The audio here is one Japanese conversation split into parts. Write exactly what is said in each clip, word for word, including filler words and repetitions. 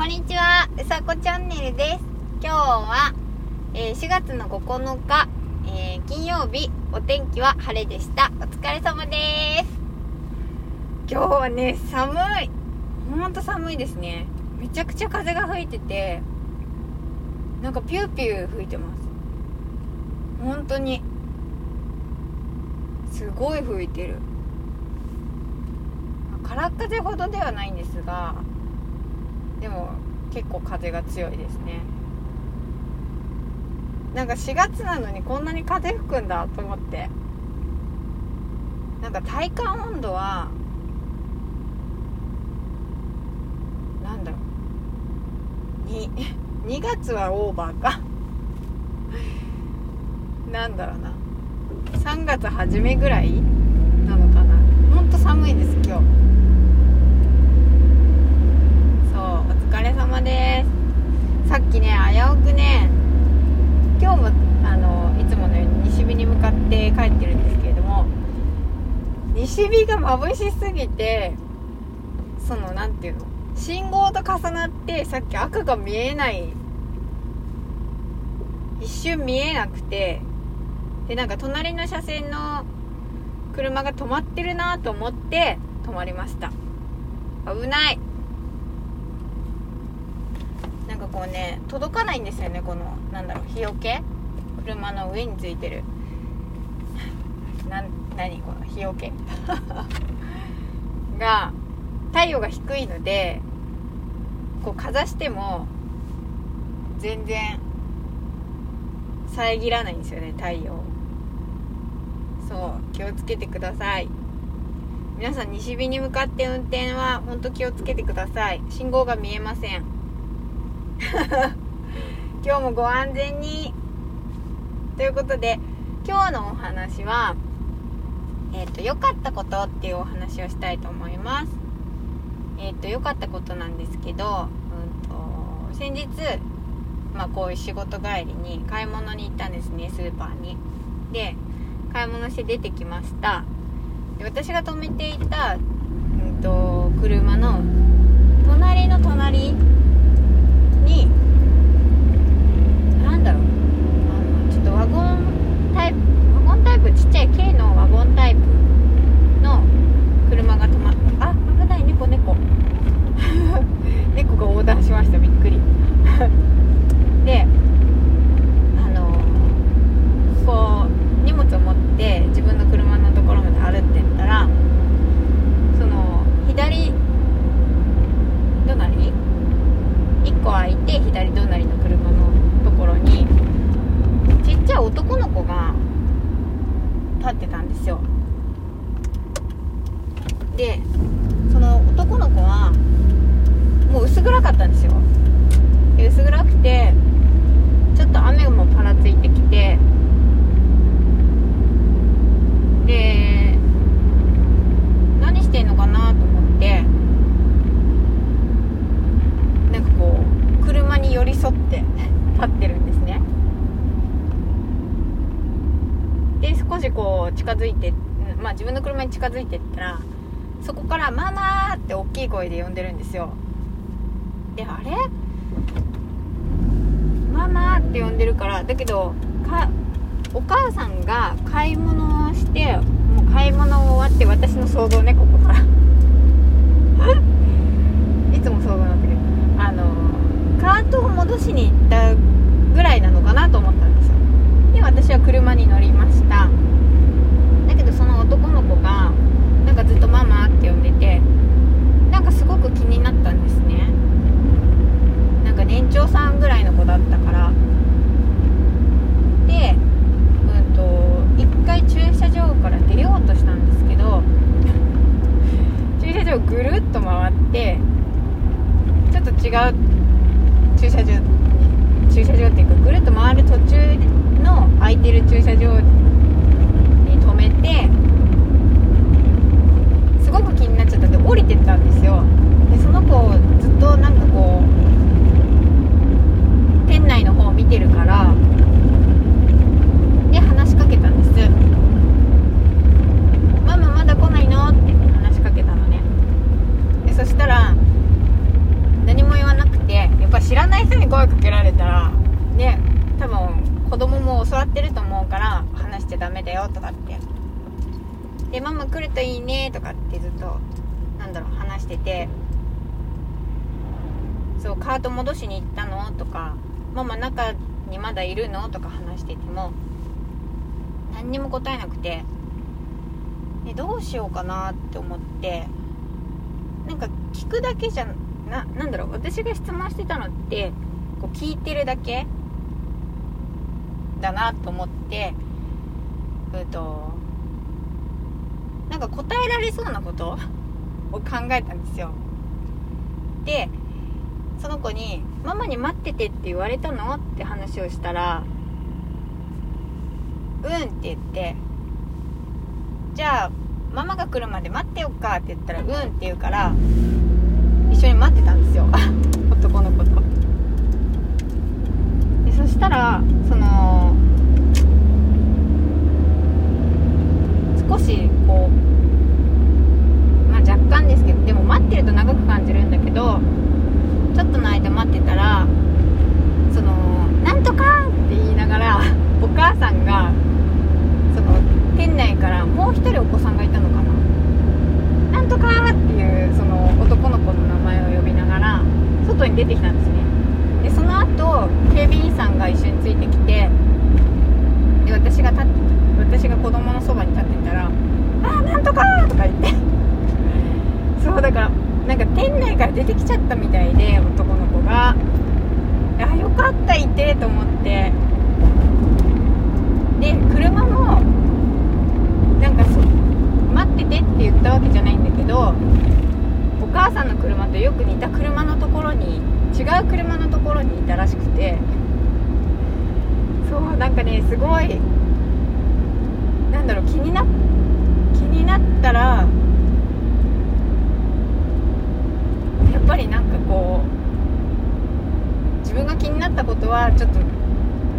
こんにちは、うさこチャンネルです。今日は、えー、しがつのここのか、えー、金曜日、お天気は晴れでした。お疲れ様です。今日はね、寒い。ほんと寒いですね。めちゃくちゃ風が吹いてて、なんかピューピュー吹いてます。ほんとに。すごい吹いてる。空風ほどではないんですが、でも結構風が強いですね。なんかしがつなのにこんなに風吹くんだと思って、なんか体感温度はなんだろう、 に, にがつはオーバーかなんだろうな、さんがつ初めぐらいなのかな。ほんと寒いです今日。お疲れ様です。さっきね、危うくね、今日もあのいつものように西日に向かって帰ってるんですけれども、西日が眩しすぎて、そのなんていうの、信号と重なって、さっき赤が見えない、一瞬見えなくて、でなんか隣の車線の車が止まってるなと思って止まりました。危ない。なんかこうね、届かないんですよね、このなんだろう、日よけ、車の上についてるな、何この日よけが、太陽が低いのでこうかざしても全然遮らないんですよね、太陽。そう、気をつけてください。皆さん、西日に向かって運転は本当気をつけてください。信号が見えません今日もご安全にということで、今日のお話はえっと良かったことっていうお話をしたいと思います。えっと良かったことなんですけど、うんと先日、まあ、こういう仕事帰りに買い物に行ったんですね、スーパーに。で、買い物して出てきました。で、私が止めていた、うんと車の隣の隣に、なんだろう、あのちょっとワゴンタイプ、ワゴンタイプちっちゃい軽のワゴンタイプの車が止まった。あ、危ない、猫猫猫が横断しました、びっくりで、あのこう荷物を持って自分の車のところまで歩ってったら、その左隣いっこ空いて、左隣の車のところにちっちゃい男の子が立ってたんですよ。で、その男の子はもう薄暗かったんですよ。で、薄暗くてちょっと雨もぱらついてきて、で何してんのかなと思って、車に寄り添って立ってるんですね。で、少しこう近づいて、まあ自分の車に近づいてったら、そこからママーって大きい声で呼んでるんですよ。で、あれママーって呼んでるから、だけどかお母さんが買い物をして、もう買い物終わって、私の想像ね、ここからいつも想像なんだけど、あのカートを戻しに行ったぐらいなのかなと思ったんですよ。で、私は車に乗りました。だけどその男の子がなんかずっとママって呼んでて、なんかすごく気になったんですね。なんか年長さんぐらいの子だったから。で、うんと一回駐車場から出ようとしたんですけど駐車場をぐるっと回って、ちょっと違う駐車場駐車場っていうか、ぐるっと回る途中の空いてる駐車場に止めて、すごく気になっちゃったんで降りてったんですよ。で、その子ずっとなんかこう店内の方を見てるから、で話しかけたんです。ママまだ来ないのって話しかけたのね。で、そしたら何も言わなくて、声かけられたらね、多分子供も教わってると思うから、話しちゃダメだよとかって、でママ来るといいねとかってずっとなんだろう話してて、そうカート戻しに行ったのとか、ママ中にまだいるのとか話してても何にも答えなくて、でどうしようかなって思って、なんか聞くだけじゃな、なんだろう私が質問してたのってこう聞いてるだけだなと思って、えっとなんか答えられそうなことを考えたんですよ。でその子にママに待っててって言われたのって話をしたら、うんって言って、じゃあママが来るまで待ってよっかって言ったら、うんって言うから一緒に待ってたんですよ男の子と。でそしたらその少しこう、まあ、若干ですけど、でも待ってると長く感じるんだけど、ちょっとの間待ってたら、そのなんとかって言いながらお母さんがその店内からもう一人お子さんがいたのかな、なんとかっていうその男の子の名前を呼びながら外に出てきたんですね。でその後警備員さんが一緒についてきて、で私が立って私が子供のそばに立ってたら、あーなんとかとか言ってそうだからなんか店内から出てきちゃったみたいで、男の子があよかったいてと思って、で車もなんか待っててって言ったわけじゃないんだけど、お母さんの車とよく似た車のところに違う車のところにいたらしくて、そうなんかねすごいなんだろう気にな、気になったらやっぱりなんかこう自分が気になったことはちょっと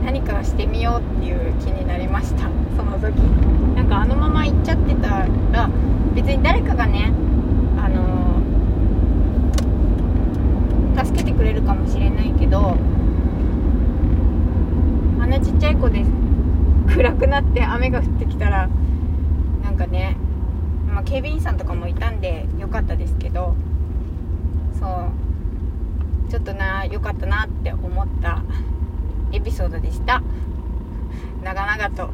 何かしてみようっていう気になりました。その時なんかあのまま行っちゃってたら別に誰かがね、あのー、助けてくれるかもしれないけど、あんなちっちゃい子で暗くなって雨が降ってきたらなんかね、まあ、警備員さんとかもいたんでよかったですけど、そうちょっとな良かったなって思ったエピソードでした。長々と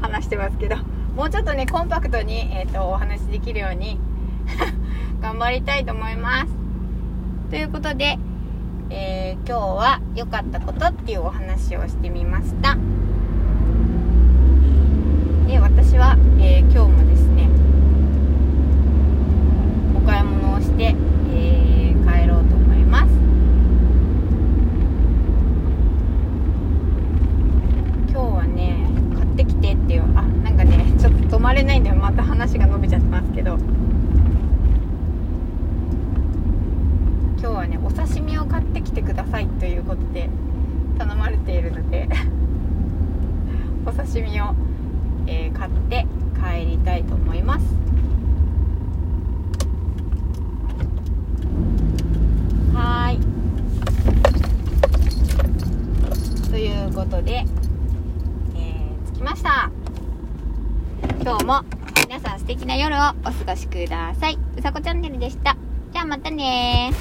話してますけど、もうちょっとねコンパクトに、えーと、お話できるように頑張りたいと思います。ということで、えー、今日は良かったことっていうお話をしてみました。で私は、えー、今日もですねお買い物をしてえー、帰ろうと思います。今日はね買ってきてっていう、あなんかねちょっと止まれないんでまた話が伸びちゃってますけど、今日はねお刺身を買ってきてくださいということで頼まれているのでお刺身を、えー、買って帰りたいと思います。はいということで、えー、着きました。今日も皆さん素敵な夜をお過ごしください。うさこチャンネルでした。じゃあまたね。